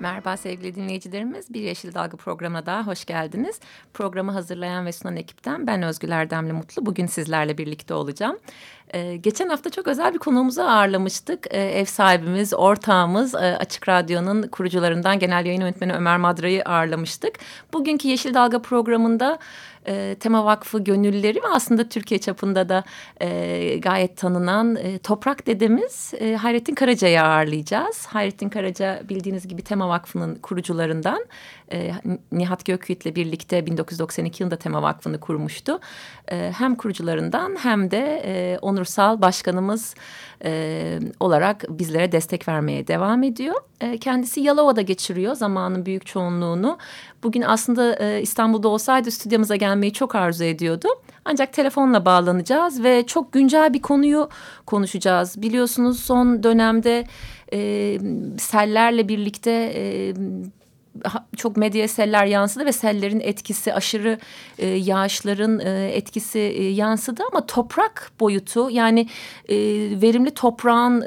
Merhaba sevgili dinleyicilerimiz, Bir Yeşil Dalga programına daha hoş geldiniz. Programı hazırlayan ve sunan ekipten ben Özgül Erdemli Mutlu, bugün sizlerle birlikte olacağım. Geçen hafta çok özel bir konuğumuzu ağırlamıştık. Ev sahibimiz, ortağımız, Açık Radyo'nun kurucularından genel yayın yönetmeni Ömer Madra'yı ağırlamıştık. Bugünkü Yeşil Dalga programında Tema Vakfı gönüllüleri ve aslında Türkiye çapında da gayet tanınan Toprak dedemiz Hayrettin Karaca'yı ağırlayacağız. Hayrettin Karaca bildiğiniz gibi Tema Vakfı'nın kurucularından. Nihat Gökyiğit'le birlikte 1992 yılında Tema Vakfı'nı kurmuştu. Hem kurucularından hem de onursal başkanımız olarak bizlere destek vermeye devam ediyor. Kendisi Yalova'da geçiriyor zamanın büyük çoğunluğunu. Bugün aslında İstanbul'da olsaydı stüdyomuza gelmeyi çok arzu ediyordu. Ancak telefonla bağlanacağız ve çok güncel bir konuyu konuşacağız. Biliyorsunuz son dönemde sellerle birlikte çok medyaya seller yansıdı ve sellerin etkisi, aşırı yağışların etkisi yansıdı ama toprak boyutu, yani verimli toprağın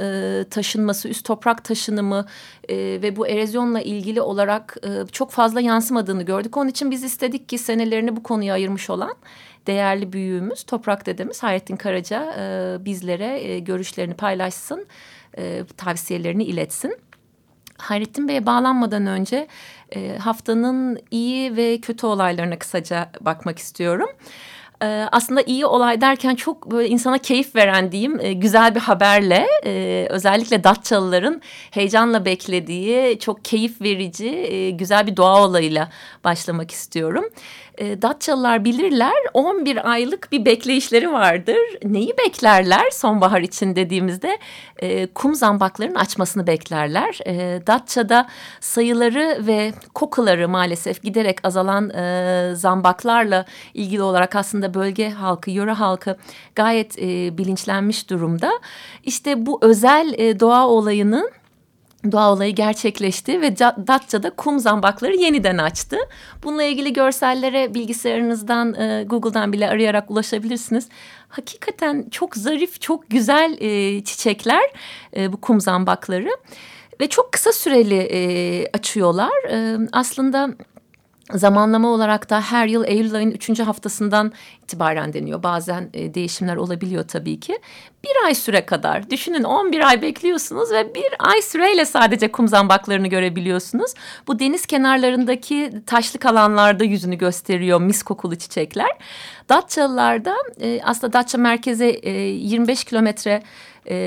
taşınması, üst toprak taşınımı ve bu erozyonla ilgili olarak çok fazla yansımadığını gördük. Onun için biz istedik ki senelerini bu konuya ayırmış olan değerli büyüğümüz, Toprak dedemiz Hayrettin Karaca bizlere görüşlerini paylaşsın, tavsiyelerini iletsin. Hayrettin Bey'e bağlanmadan önce haftanın iyi ve kötü olaylarına kısaca bakmak istiyorum. Aslında iyi olay derken çok böyle insana keyif veren diyeyim, güzel bir haberle özellikle Datçalıların heyecanla beklediği çok keyif verici güzel bir doğa olayıyla başlamak istiyorum. Datçalılar bilirler, 11 aylık bir bekleyişleri vardır. Neyi beklerler sonbahar için dediğimizde kum zambaklarının açmasını beklerler. Datça'da sayıları ve kokuları maalesef giderek azalan zambaklarla ilgili olarak aslında bölge halkı, yöre halkı gayet bilinçlenmiş durumda. İşte bu özel doğa olayı gerçekleşti ve Datça'da kum zambakları yeniden açtı. Bununla ilgili görsellere bilgisayarınızdan, Google'dan bile arayarak ulaşabilirsiniz. Hakikaten çok zarif, çok güzel çiçekler bu kum zambakları ve çok kısa süreli açıyorlar. Aslında zamanlama olarak da her yıl Eylül ayının 3. haftasından itibaren deniyor. Bazen değişimler olabiliyor tabii ki. Bir ay süre kadar, düşünün 11 ay bekliyorsunuz ve bir ay süreyle sadece kum zambaklarını görebiliyorsunuz. Bu deniz kenarlarındaki taşlık alanlarda yüzünü gösteriyor mis kokulu çiçekler. Datçalılarda aslında Datça merkeze 25 kilometre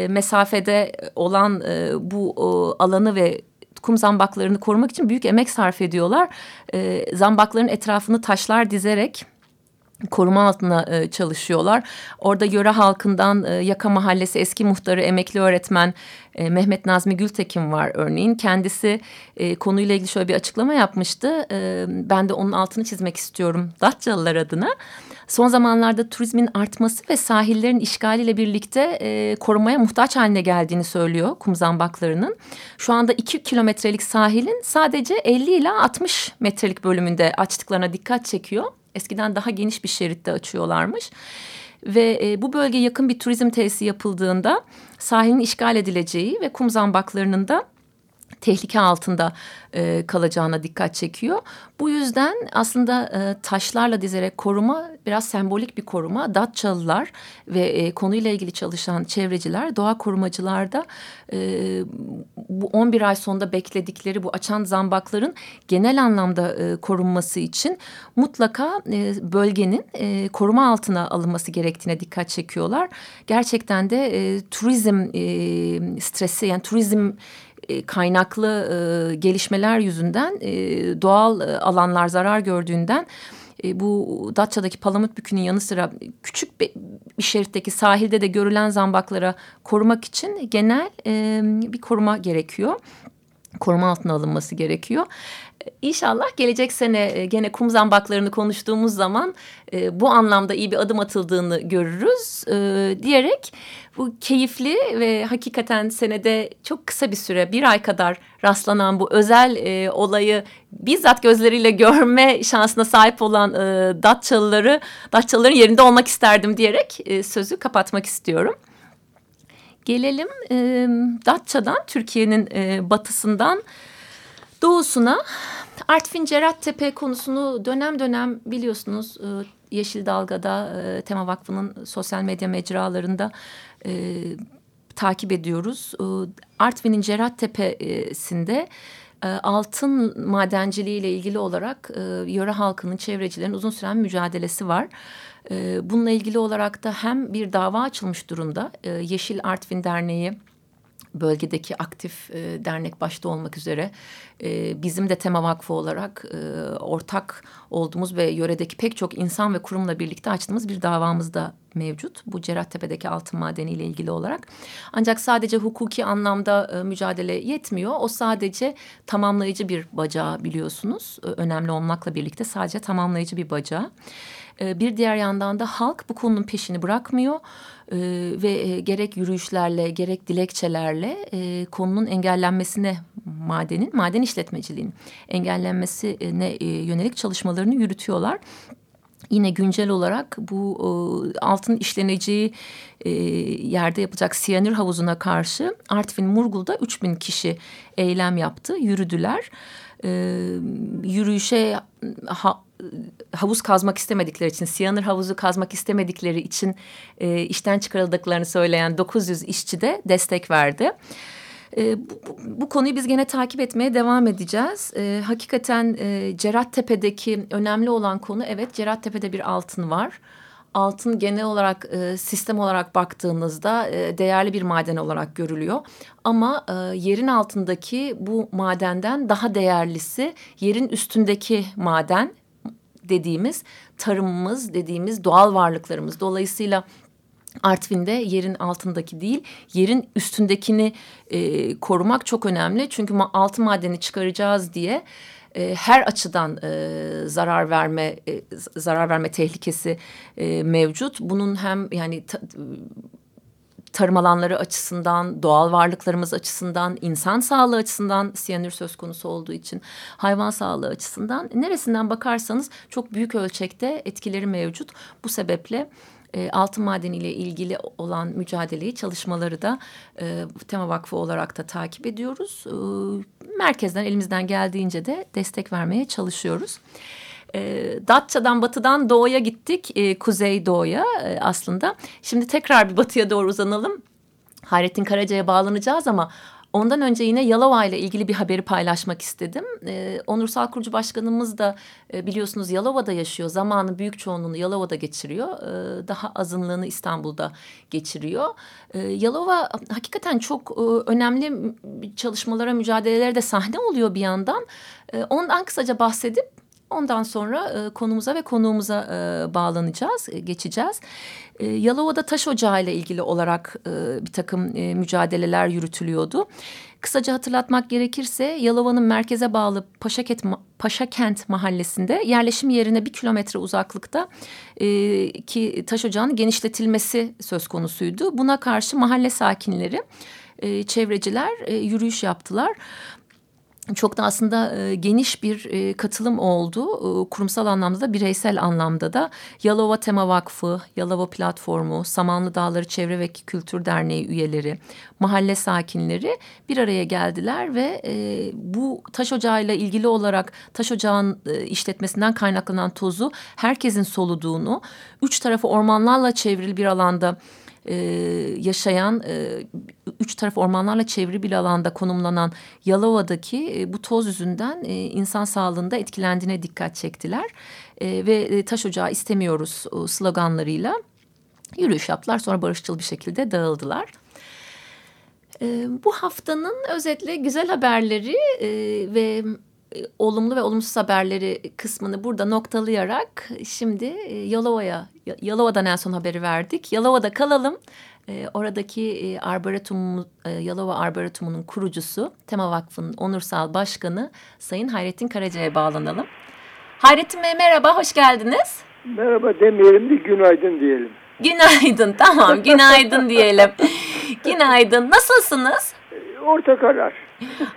mesafede olan bu alanı ve kum zambaklarını korumak için büyük emek sarf ediyorlar. Zambakların etrafını taşlar dizerek koruma altına çalışıyorlar. Orada yöre halkından Yaka Mahallesi eski muhtarı, emekli öğretmen Mehmet Nazmi Gültekin var örneğin. Kendisi konuyla ilgili şöyle bir açıklama yapmıştı. Ben de onun altını çizmek istiyorum Datçalılar adına. Son zamanlarda turizmin artması ve sahillerin işgaliyle birlikte korumaya muhtaç haline geldiğini söylüyor kum zambaklarının. Şu anda 2 kilometrelik sahilin sadece 50 ila 60 metrelik bölümünde açtıklarına dikkat çekiyor. Eskiden daha geniş bir şeritte açıyorlarmış ve bu bölgeye yakın bir turizm tesisi yapıldığında sahilin işgal edileceği ve kum zambaklarının da tehlike altında kalacağına dikkat çekiyor. Bu yüzden aslında taşlarla dizerek koruma, biraz sembolik bir koruma. Datçalılar ve konuyla ilgili çalışan çevreciler, doğa korumacılar da bu 11 ay sonunda bekledikleri bu açan zambakların genel anlamda korunması için mutlaka bölgenin koruma altına alınması gerektiğine dikkat çekiyorlar. Gerçekten de turizm stresi, yani turizm kaynaklı gelişmeler yüzünden doğal alanlar zarar gördüğünden bu Datça'daki Palamutbük'ünün yanı sıra küçük bir şeritteki sahilde de görülen zambaklara korumak için genel bir koruma gerekiyor. Koruma altına alınması gerekiyor. İnşallah gelecek sene gene kum zambaklarını konuştuğumuz zaman bu anlamda iyi bir adım atıldığını görürüz diyerek bu keyifli ve hakikaten senede çok kısa bir süre, bir ay kadar rastlanan bu özel olayı bizzat gözleriyle görme şansına sahip olan Datçalıların yerinde olmak isterdim diyerek sözü kapatmak istiyorum. Gelelim Datça'dan, Türkiye'nin batısından doğusuna. Artvin Cerattepe konusunu dönem dönem biliyorsunuz Yeşil Dalga'da, Tema Vakfı'nın sosyal medya mecralarında takip ediyoruz. Artvin'in Cerattepe'sinde altın madenciliğiyle ilgili olarak yöre halkının, çevrecilerin uzun süren mücadelesi var. Bununla ilgili olarak da hem bir dava açılmış durumda. Yeşil Artvin Derneği, bölgedeki aktif dernek başta olmak üzere bizim de Tema Vakfı olarak ortak olduğumuz ve yöredeki pek çok insan ve kurumla birlikte açtığımız bir davamız da mevcut. Bu Cerattepe'deki altın madeniyle ilgili olarak. Ancak sadece hukuki anlamda mücadele yetmiyor. O sadece tamamlayıcı bir bacağı biliyorsunuz. Önemli olmakla birlikte sadece tamamlayıcı bir bacağı. Bir diğer yandan da halk bu konunun peşini bırakmıyor ve gerek yürüyüşlerle gerek dilekçelerle konunun engellenmesine, maden işletmeciliğinin engellenmesine yönelik çalışmalarını yürütüyorlar. Yine güncel olarak bu altın işleneceği yerde yapılacak siyanür havuzuna karşı Artvin Murgul'da 3000 kişi eylem yaptı, yürüdüler. Yürüyüşe havuz kazmak istemedikleri için, siyanür havuzu kazmak istemedikleri için işten çıkarıldıklarını söyleyen 900 işçi de destek verdi. Bu konuyu biz gene takip etmeye devam edeceğiz. Hakikaten Cerattepe'deki önemli olan konu, evet, Cerattepe'de bir altın var. Altın genel olarak sistem olarak baktığınızda değerli bir maden olarak görülüyor. Ama yerin altındaki bu madenden daha değerlisi yerin üstündeki maden dediğimiz tarımımız, dediğimiz doğal varlıklarımız. Dolayısıyla Artvin'de yerin altındaki değil, yerin üstündekini korumak çok önemli. Çünkü altın madeni çıkaracağız diye her açıdan zarar verme tehlikesi mevcut. Bunun hem yani tarım alanları açısından, doğal varlıklarımız açısından, insan sağlığı açısından, siyanür söz konusu olduğu için hayvan sağlığı açısından, neresinden bakarsanız çok büyük ölçekte etkileri mevcut. Bu sebeple altın madeniyle ilgili olan mücadeleyi, çalışmaları da Tema Vakfı olarak da takip ediyoruz. Merkezden, elimizden geldiğince de destek vermeye çalışıyoruz. Datça'dan batıdan doğuya gittik, kuzey doğuya aslında. Şimdi tekrar bir batıya doğru uzanalım. Hayrettin Karaca'ya bağlanacağız ama ondan önce yine Yalova ile ilgili bir haberi paylaşmak istedim. Onursal Kurucu Başkanımız da biliyorsunuz Yalova'da yaşıyor. Zamanın büyük çoğunluğunu Yalova'da geçiriyor. Daha azınlığını İstanbul'da geçiriyor. Yalova hakikaten çok önemli çalışmalara, mücadelelere de sahne oluyor bir yandan. Ondan kısaca bahsedip ondan sonra konumuza ve konuğumuza bağlanacağız, geçeceğiz. Yalova'da taş ocağı ile ilgili olarak bir takım mücadeleler yürütülüyordu. Kısaca hatırlatmak gerekirse Yalova'nın merkeze bağlı Paşakent mahallesinde yerleşim yerine 1 kilometre uzaklıkta ki taş ocağının genişletilmesi söz konusuydu. Buna karşı mahalle sakinleri, çevreciler yürüyüş yaptılar. Çok da aslında geniş bir katılım oldu. Kurumsal anlamda da bireysel anlamda da Yalova Tema Vakfı, Yalova Platformu, Samanlı Dağları Çevre ve Kültür Derneği üyeleri, mahalle sakinleri bir araya geldiler ve bu taş ocağıyla ilgili olarak taş ocağın işletmesinden kaynaklanan tozu herkesin soluduğunu, 3 tarafı ormanlarla çevrili bir alanda yaşayan, 3 taraf ormanlarla çevrili bir alanda konumlanan Yalova'daki bu toz yüzünden insan sağlığında etkilendiğine dikkat çektiler. Ve taş ocağı istemiyoruz sloganlarıyla yürüyüş yaptılar. Sonra barışçıl bir şekilde dağıldılar. Bu haftanın özetle güzel haberleri ve olumlu ve olumsuz haberleri kısmını burada noktalayarak şimdi Yalova'dan en son haberi verdik. Yalova'da kalalım. Oradaki arboretum, Yalova Arboretum'un kurucusu, Tema Vakfı'nın onursal başkanı Sayın Hayrettin Karaca'ya bağlanalım. Hayrettin Bey merhaba, hoş geldiniz. Merhaba demeyelim de günaydın diyelim. Günaydın, tamam, günaydın diyelim. Günaydın, nasılsınız? Orta karar.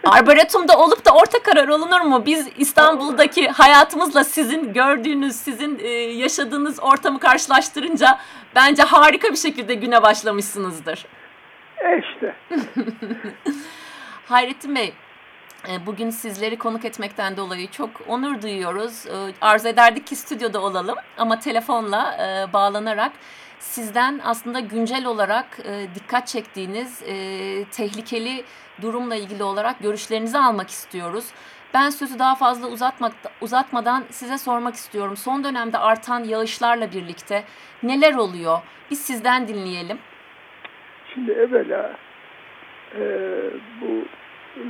Arboretum'da olup da orta karar olunur mu? Biz İstanbul'daki hayatımızla sizin gördüğünüz, sizin yaşadığınız ortamı karşılaştırınca bence harika bir şekilde güne başlamışsınızdır. İşte. Hayrettin Bey, bugün sizleri konuk etmekten dolayı çok onur duyuyoruz. Arzu ederdik ki stüdyoda olalım ama telefonla bağlanarak sizden aslında güncel olarak dikkat çektiğiniz tehlikeli durumla ilgili olarak görüşlerinizi almak istiyoruz. Ben sözü daha fazla uzatmadan size sormak istiyorum. Son dönemde artan yağışlarla birlikte neler oluyor? Biz sizden dinleyelim. Şimdi evvela bu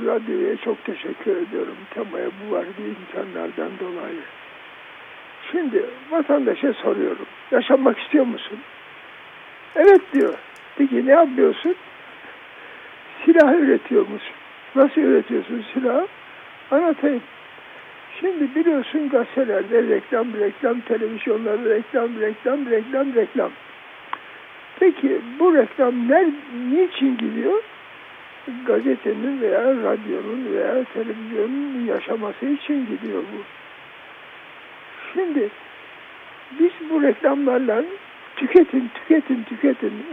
radyoya çok teşekkür ediyorum. Temaya bu vardı insanlardan dolayı. Şimdi vatandaşa soruyorum. Yaşamak istiyor musun? Evet diyor. Peki ne yapıyorsun? Silah üretiyor musun? Nasıl üretiyorsun silahı? Anlatayım. Şimdi biliyorsun gazetelerde reklam, televizyonlarda reklam. Peki bu reklamlar niçin gidiyor? Gazetenin veya radyonun veya televizyonun yaşaması için gidiyor bu. Şimdi biz bu reklamlarla tüketin,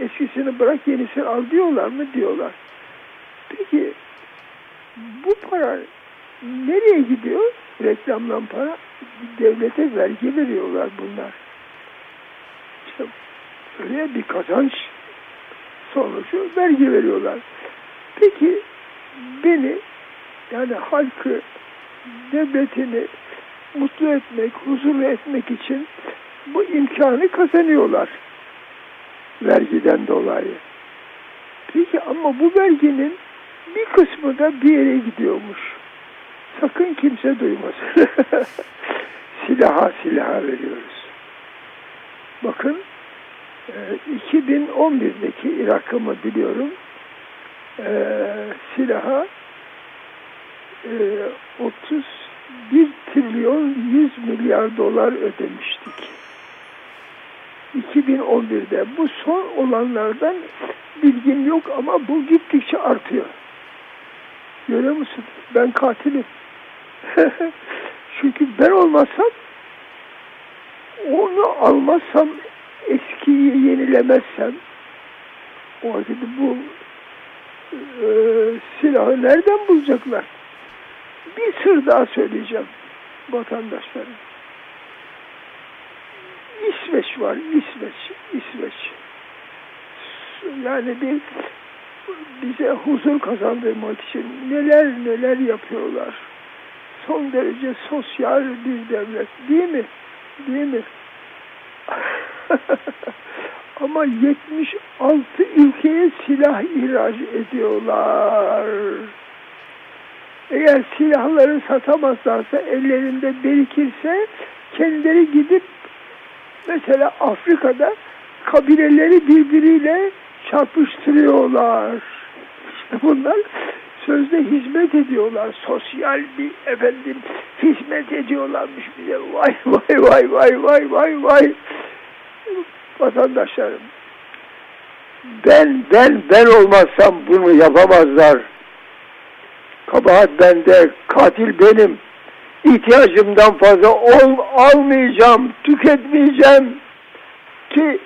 eskisini bırak yenisini al diyorlar mı? Diyorlar. Peki bu para nereye gidiyor? Reklamdan para devlete vergi veriyorlar bunlar. İşte öyle bir kazanç sonucu vergi veriyorlar. Peki beni yani halkı, devletini mutlu etmek, huzurlu etmek için bu imkanı kazanıyorlar vergiden dolayı. Peki ama bu verginin bir kısmı da bir yere gidiyormuş. Sakın kimse duymasın. Silaha veriyoruz. Bakın 2011'deki rakamı biliyorum. Silaha 1 trilyon 100 milyar dolar ödemiştik. 2011'de bu son olanlardan bilgim yok ama bu gittikçe artıyor. Görüyor musun? Ben katilim. Çünkü ben olmazsam, onu almazsam, eskiyi yenilemezsem o halde bu silahı nereden bulacaklar? Bir sır daha söyleyeceğim vatandaşlara. İsveç var, İsveç. Yani bize huzur kazandırmak için neler yapıyorlar. Son derece sosyal bir devlet, değil mi? Ama 76 ülkeye silah ihraç ediyorlar. Eğer silahları satamazlarsa, ellerinde birikirse kendileri gidip mesela Afrika'da kabileleri birbiriyle çarpıştırıyorlar. İşte bunlar sözde hizmet ediyorlar. Sosyal bir hizmet ediyorlarmış bize. Vay. Vatandaşlarım, ben olmazsam bunu yapamazlar. Kabahat bende, katil benim. İhtiyacımdan fazla almayacağım, tüketmeyeceğim ki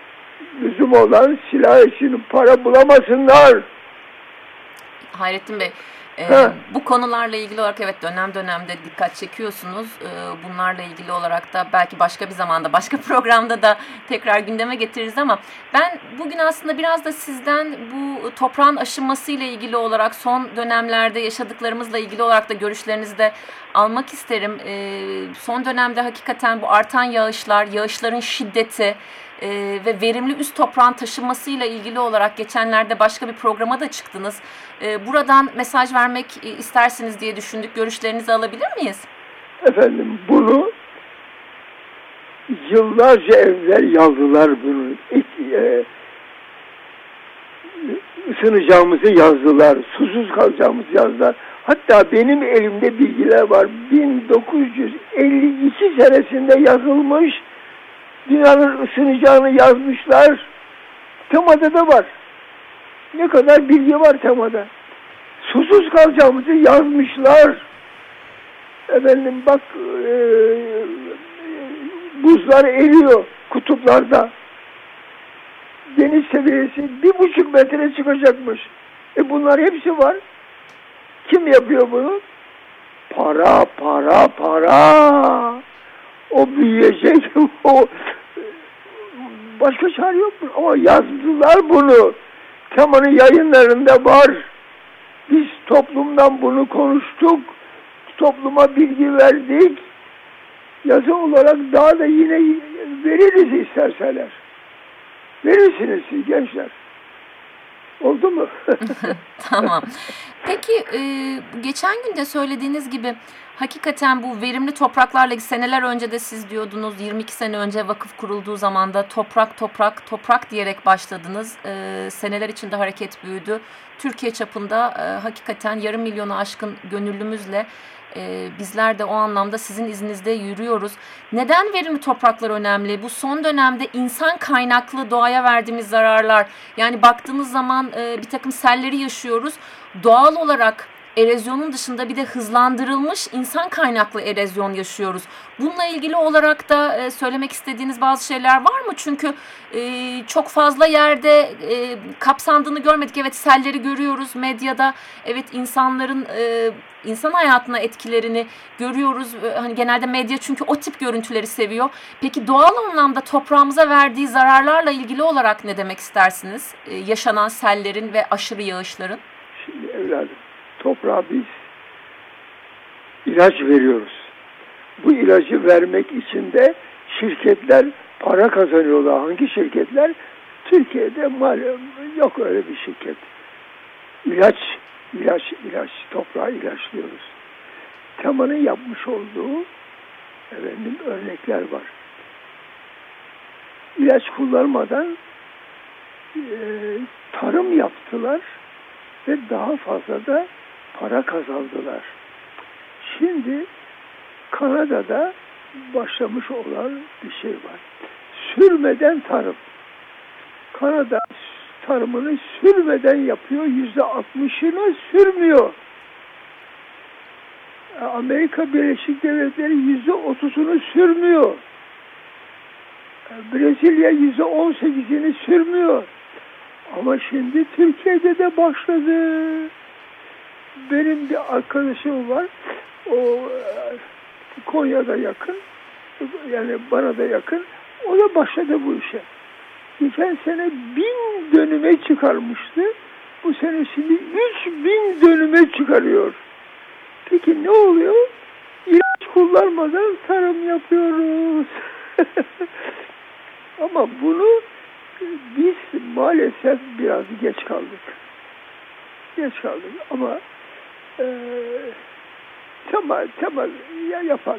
lüzum olan silah için para bulamasınlar. Hayrettin Bey, bu konularla ilgili olarak evet dönemde dikkat çekiyorsunuz. Bunlarla ilgili olarak da belki başka bir zamanda, başka programda da tekrar gündeme getiririz ama ben bugün aslında biraz da sizden bu toprağın aşınmasıyla ilgili olarak son dönemlerde yaşadıklarımızla ilgili olarak da görüşlerinizi de almak isterim. Son dönemde hakikaten bu artan yağışların şiddeti, ve verimli üst toprağın taşınmasıyla ilgili olarak geçenlerde başka bir programa da çıktınız. Buradan mesaj vermek istersiniz diye düşündük. Görüşlerinizi alabilir miyiz? Efendim, bunu yıllarca evvel yazdılar, bunu ısınacağımızı yazdılar, susuz kalacağımızı yazdılar. Hatta benim elimde bilgiler var. 1952 senesinde yazılmış, dünyanın ısınacağını yazmışlar. Temada da var. Ne kadar bilgi var temada. Susuz kalacağımızı yazmışlar. Efendim bak, buzlar eriyor kutuplarda. Deniz seviyesi 1,5 metre çıkacakmış. Bunlar hepsi var. Kim yapıyor bunu? Para. O büyüyecek. Başka çare yok mu? Ama yazdılar bunu. Temanın yayınlarında var. Biz toplumdan bunu konuştuk. Topluma bilgi verdik. Yazı olarak daha da yine veririz isterseler. Verirsiniz siz gençler. Oldu mu? Tamam. Peki geçen gün de söylediğiniz gibi hakikaten bu verimli topraklarla seneler önce de siz diyordunuz, 22 sene önce vakıf kurulduğu zaman da toprak diyerek başladınız. Seneler içinde hareket büyüdü. Türkiye çapında hakikaten yarım milyonu aşkın gönüllümüzle bizler de o anlamda sizin izninizde yürüyoruz. Neden verimli topraklar önemli? Bu son dönemde insan kaynaklı doğaya verdiğimiz zararlar, yani baktığınız zaman bir takım selleri yaşıyoruz. Doğal olarak erozyonun dışında bir de hızlandırılmış insan kaynaklı erozyon yaşıyoruz. Bununla ilgili olarak da söylemek istediğiniz bazı şeyler var mı? Çünkü çok fazla yerde kapsandığını görmedik. Evet, selleri görüyoruz medyada. Evet, insanların insan hayatına etkilerini görüyoruz. Hani genelde medya çünkü o tip görüntüleri seviyor. Peki doğal anlamda toprağımıza verdiği zararlarla ilgili olarak ne demek istersiniz? Yaşanan sellerin ve aşırı yağışların. Şimdi evladım, toprağa biz ilaç veriyoruz. Bu ilacı vermek için de şirketler para kazanıyorlar. Hangi şirketler? Türkiye'de malum yok öyle bir şirket. İlaç, toprağa ilaçlıyoruz. Tema'nın yapmış olduğu örnekler var. İlaç kullanmadan tarım yaptılar ve daha fazla da para kazandılar. Şimdi Kanada'da başlamış olan bir şey var. Sürmeden tarım. Kanada tarımını sürmeden yapıyor. 60%'ını sürmüyor. Amerika Birleşik Devletleri 30%'unu sürmüyor. Brezilya 18%'ini sürmüyor. Ama şimdi Türkiye'de de başladı. Benim bir arkadaşım var. O Konya'da yakın. Yani bana da yakın. O da başladı bu işe. Geçen sene 1000 dönüme çıkarmıştı. Bu sene şimdi 3000 dönüme çıkarıyor. Peki ne oluyor? İlaç kullanmadan tarım yapıyoruz. Ama bunu biz maalesef biraz geç kaldık ama Tema yapar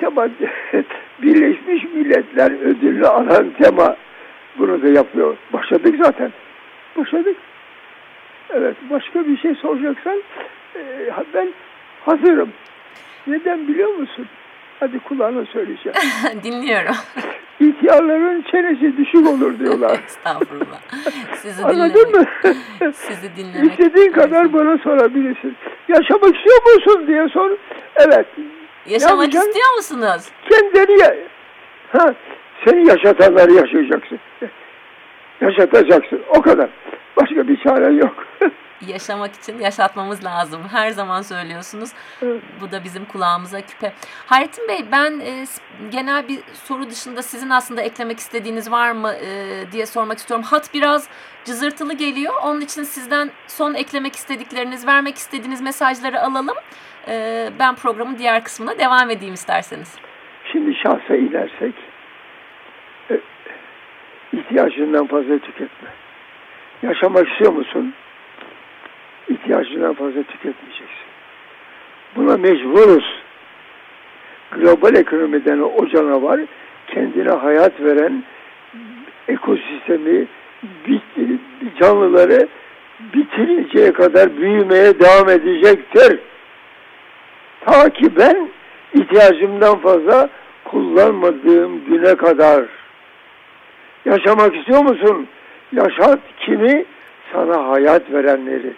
Tema Birleşmiş Milletler ödüllü alan Tema bunu da yapıyor. Başladık zaten. Evet, başka bir şey soracaksan ben hazırım. Neden biliyor musun? Hadi kulağına söyleyeceğim. Dinliyorum. İhtiyarların çenesi düşük olur diyorlar. Estağfurullah. Anladın mı? Sizi dinlemek. İstediğin kadar bana sorabilirsin. Yaşamak istiyor musun diye sor. Evet. Yaşamak istiyor musunuz? Seni yaşatanları yaşayacaksın. Yaşatacaksın. O kadar. Başka bir çare yok. Yaşamak için yaşatmamız lazım. Her zaman söylüyorsunuz. Evet. Bu da bizim kulağımıza küpe. Hayrettin Bey, ben genel bir soru dışında sizin aslında eklemek istediğiniz var mı diye sormak istiyorum. Hat biraz cızırtılı geliyor. Onun için sizden son eklemek istedikleriniz, vermek istediğiniz mesajları alalım. Ben programın diğer kısmına devam edeyim isterseniz. Şimdi şahsa inersek İhtiyacından fazla tüketme. Yaşamak istiyor musun? İhtiyacından fazla tüketmeyeceksin. Buna mecburuz. Global ekonomiden o canavar kendine hayat veren ekosistemi, canlıları bitirinceye kadar büyümeye devam edecektir. Ta ki ben ihtiyacımdan fazla kullanmadığım güne kadar. Yaşamak istiyor musun? Yaşat kimi? Sana hayat verenleri.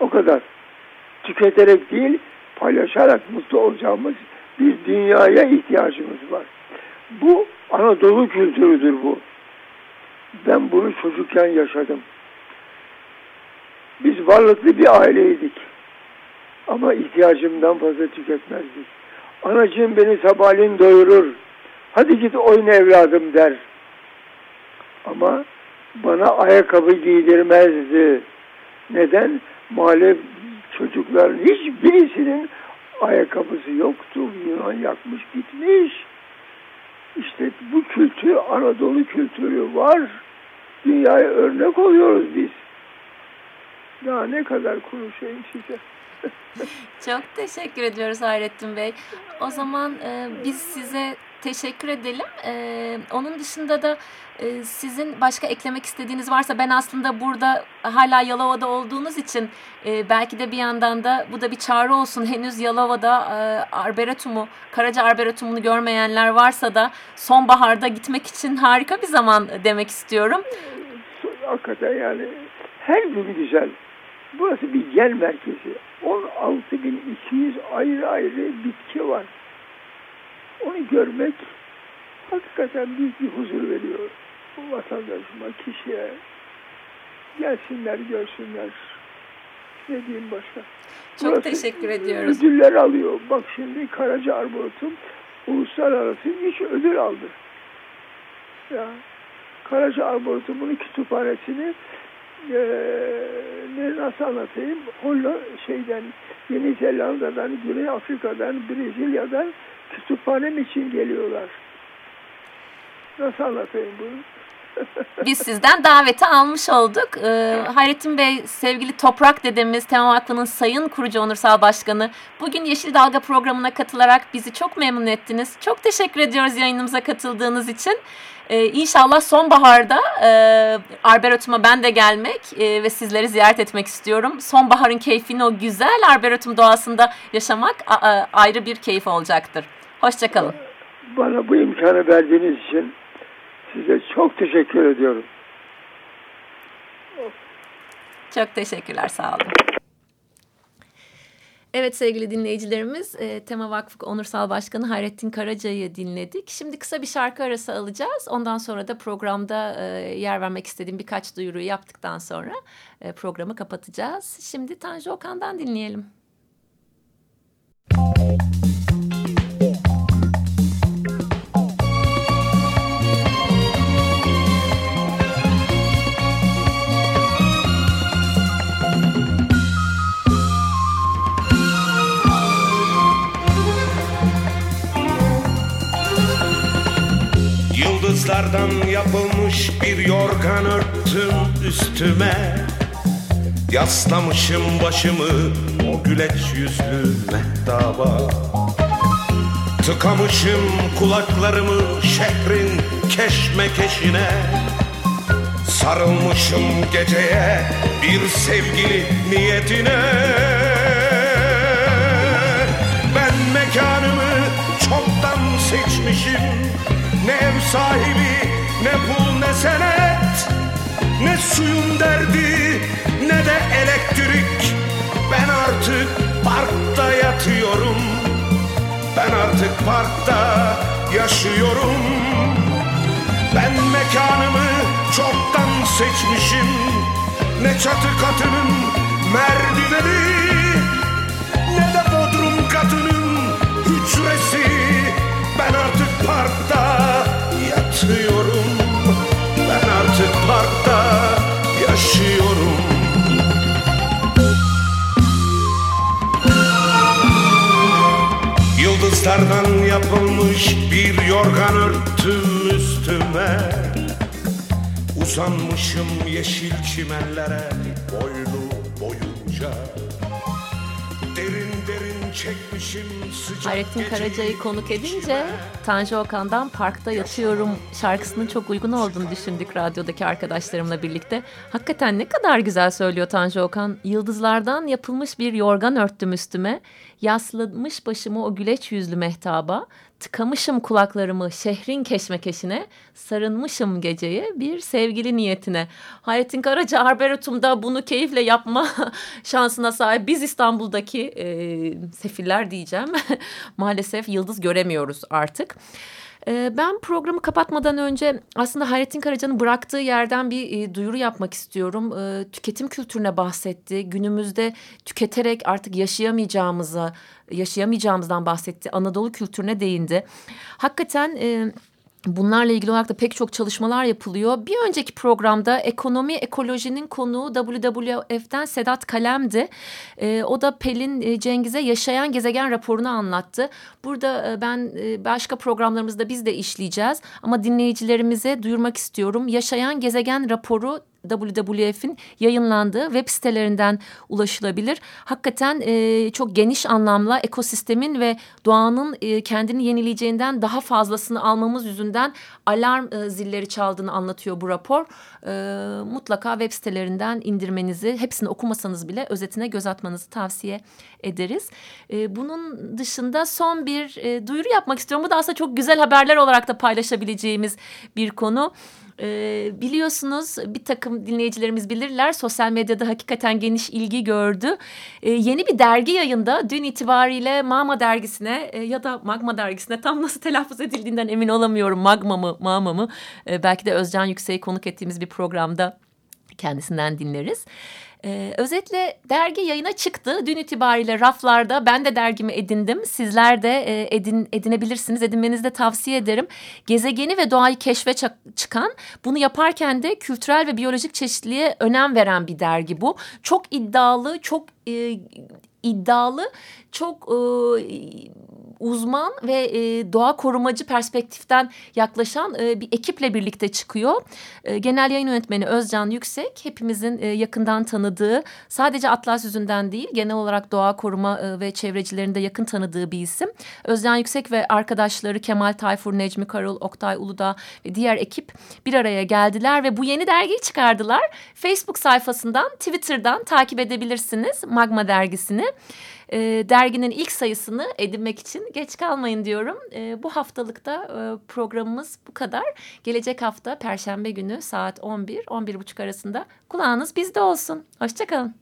O kadar. Tüketerek değil, paylaşarak mutlu olacağımız bir dünyaya ihtiyacımız var. Bu Anadolu kültürüdür bu. Ben bunu çocukken yaşadım. Biz varlıklı bir aileydik. Ama ihtiyacımdan fazla tüketmezdik. Anacığım beni sabahleyin doyurur. Hadi git oyna evladım der. Ama bana ayakkabı giydirmezdi. Neden? Mahalle çocukların hiçbirisinin ayakkabısı yoktu. Yunan yakmış gitmiş. İşte bu kültür, Anadolu kültürü var. Dünyaya örnek oluyoruz biz. Daha ne kadar konuşayım size. Çok teşekkür ediyoruz Hayrettin Bey. O zaman biz size teşekkür edelim. Onun dışında da sizin başka eklemek istediğiniz varsa, ben aslında burada hala Yalova'da olduğunuz için belki de bir yandan da bu da bir çağrı olsun. Henüz Yalova'da Arboretum'u, Karaca Arboretum'unu görmeyenler varsa da sonbaharda gitmek için harika bir zaman demek istiyorum. Hakikaten yani her gün güzel. Burası bir yer merkezi. 16.200 ayrı ayrı bitki var. Onu görmek hakikaten büyük bir huzur veriyor. Bu vatandaşıma, kişiye. Gelsinler, görsünler. Ne diyeyim başka? Çok burası teşekkür ediyoruz. Ödüller alıyor. Bak şimdi Karaca Arboretum uluslararası 3 ödül aldı. Ya, Karaca Arboretum'un kütüphanesini nasıl anlatayım? Yeni Zelanda'dan, Güney Afrika'dan, Brezilya'dan kütüphanem için geliyorlar. Nasıl anlatayım bunu? Biz sizden daveti almış olduk. Hayrettin Bey, sevgili Toprak dedemiz, Tema Vakfı'nın sayın kurucu onursal başkanı. Bugün Yeşil Dalga programına katılarak bizi çok memnun ettiniz. Çok teşekkür ediyoruz yayınımıza katıldığınız için. İnşallah sonbaharda Arboretum'a ben de gelmek ve sizleri ziyaret etmek istiyorum. Sonbaharın keyfini, o güzel Arboretum doğasında yaşamak ayrı bir keyif olacaktır. Hoşçakalın. Bana bu imkanı verdiğiniz için size çok teşekkür ediyorum. Çok teşekkürler, sağ olun. Evet sevgili dinleyicilerimiz, Tema Vakfı Onursal Başkanı Hayrettin Karaca'yı dinledik. Şimdi kısa bir şarkı arası alacağız. Ondan sonra da programda yer vermek istediğim birkaç duyuruyu yaptıktan sonra programı kapatacağız. Şimdi Tanju Okan'dan dinleyelim. Yıldızlardan yapılmış bir yorgan örttüm üstüme, yaslamışım başımı o güleç yüzlü mehtaba. Tıkamışım kulaklarımı şehrin keşmekeşine, sarılmışım geceye bir sevgili niyetine. Ben mekanımı çoktan seçmişim, ne ev sahibi, ne pul, ne senet, ne suyun derdi, ne de elektrik. Ben artık parkta yatıyorum, ben artık parkta yaşıyorum. Ben mekanımı çoktan seçmişim, ne çatı katının merdiveni, ne de bodrum katının hücresi. Ben artık parkta yatıyorum, ben artık parkta yaşıyorum. Yıldızlardan yapılmış Yayılmış bir yorgan örttüm üstüme, uzanmışım yeşil çimenlere boylu boyunca. Derin çekmişim sıcak. Hayrettin Karaca'yı konuk edince Tanju Okan'dan "Parkta Yatıyorum" şarkısının çok uygun olduğunu düşündük radyodaki arkadaşlarımla birlikte. Hakikaten ne kadar güzel söylüyor Tanju Okan. "Yıldızlardan yapılmış bir yorgan örttüm üstüme, yaslamış başımı o güleç yüzlü mehtaba, tıkamışım kulaklarımı şehrin keşmekeşine, sarınmışım geceye bir sevgili niyetine." Hayrettin Karaca Arboretum'da bunu keyifle yapma şansına sahip. Biz İstanbul'daki sefiller diyeceğim. Maalesef yıldız göremiyoruz artık. Ben programı kapatmadan önce aslında Hayrettin Karaca'nın bıraktığı yerden bir duyuru yapmak istiyorum. Tüketim kültürüne bahsetti. Günümüzde tüketerek artık yaşayamayacağımızdan bahsetti. Anadolu kültürüne değindi. Hakikaten bunlarla ilgili olarak da pek çok çalışmalar yapılıyor. Bir önceki programda ekonomi ekolojinin konuğu WWF'den Sedat Kalem'di. O da Pelin Cengiz'e Yaşayan Gezegen raporunu anlattı. Burada ben başka programlarımızda biz de işleyeceğiz. Ama dinleyicilerimize duyurmak istiyorum. Yaşayan Gezegen raporu WWF'in yayınlandığı web sitelerinden ulaşılabilir. Hakikaten çok geniş anlamla ekosistemin ve doğanın kendini yenileyeceğinden daha fazlasını almamız yüzünden alarm zilleri çaldığını anlatıyor bu rapor. Mutlaka web sitelerinden indirmenizi, hepsini okumasanız bile özetine göz atmanızı tavsiye ederiz. Bunun dışında son bir duyuru yapmak istiyorum. Bu da aslında çok güzel haberler olarak da paylaşabileceğimiz bir konu. Biliyorsunuz, bir takım dinleyicilerimiz bilirler, sosyal medyada hakikaten geniş ilgi gördü. Yeni bir dergi yayında dün itibariyle MAGMA dergisine ya da MAGMA dergisine, tam nasıl telaffuz edildiğinden emin olamıyorum, MAGMA mı MAGMA mı, belki de Özcan Yüksek'i konuk ettiğimiz bir programda kendisinden dinleriz. Özetle dergi yayına çıktı. Dün itibariyle raflarda, ben de dergimi edinim. Sizler de edinebilirsiniz. Edinmenizi de tavsiye ederim. Gezegeni ve doğayı keşfe çıkan, bunu yaparken de kültürel ve biyolojik çeşitliliğe önem veren bir dergi bu. Çok iddialı, uzman ve doğa korumacı perspektiften yaklaşan bir ekiple birlikte çıkıyor. Genel yayın yönetmeni Özcan Yüksek, hepimizin yakından tanıdığı, sadece Atlas yüzünden değil genel olarak doğa koruma ve çevrecilerin de yakın tanıdığı bir isim. Özcan Yüksek ve arkadaşları Kemal Tayfur, Necmi Karul, Oktay Uludağ ve diğer ekip bir araya geldiler ve bu yeni dergiyi çıkardılar. Facebook sayfasından, Twitter'dan takip edebilirsiniz MAGMA dergisini. Derginin ilk sayısını edinmek için geç kalmayın diyorum. Bu haftalıkta programımız bu kadar. Gelecek hafta Perşembe günü saat 11-11.30 arasında kulağınız bizde olsun. Hoşçakalın.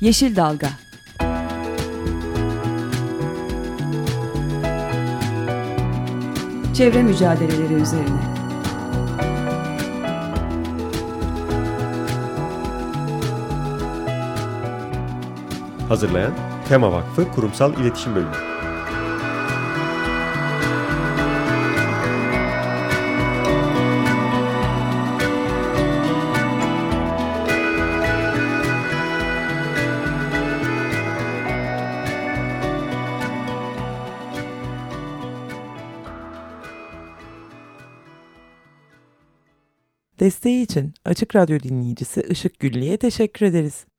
Yeşil Dalga. Çevre mücadeleleri üzerine. Hazırlayan Tema Vakfı Kurumsal İletişim Bölümü. Desteği için Açık Radyo dinleyicisi Işık Güllü'ye teşekkür ederiz.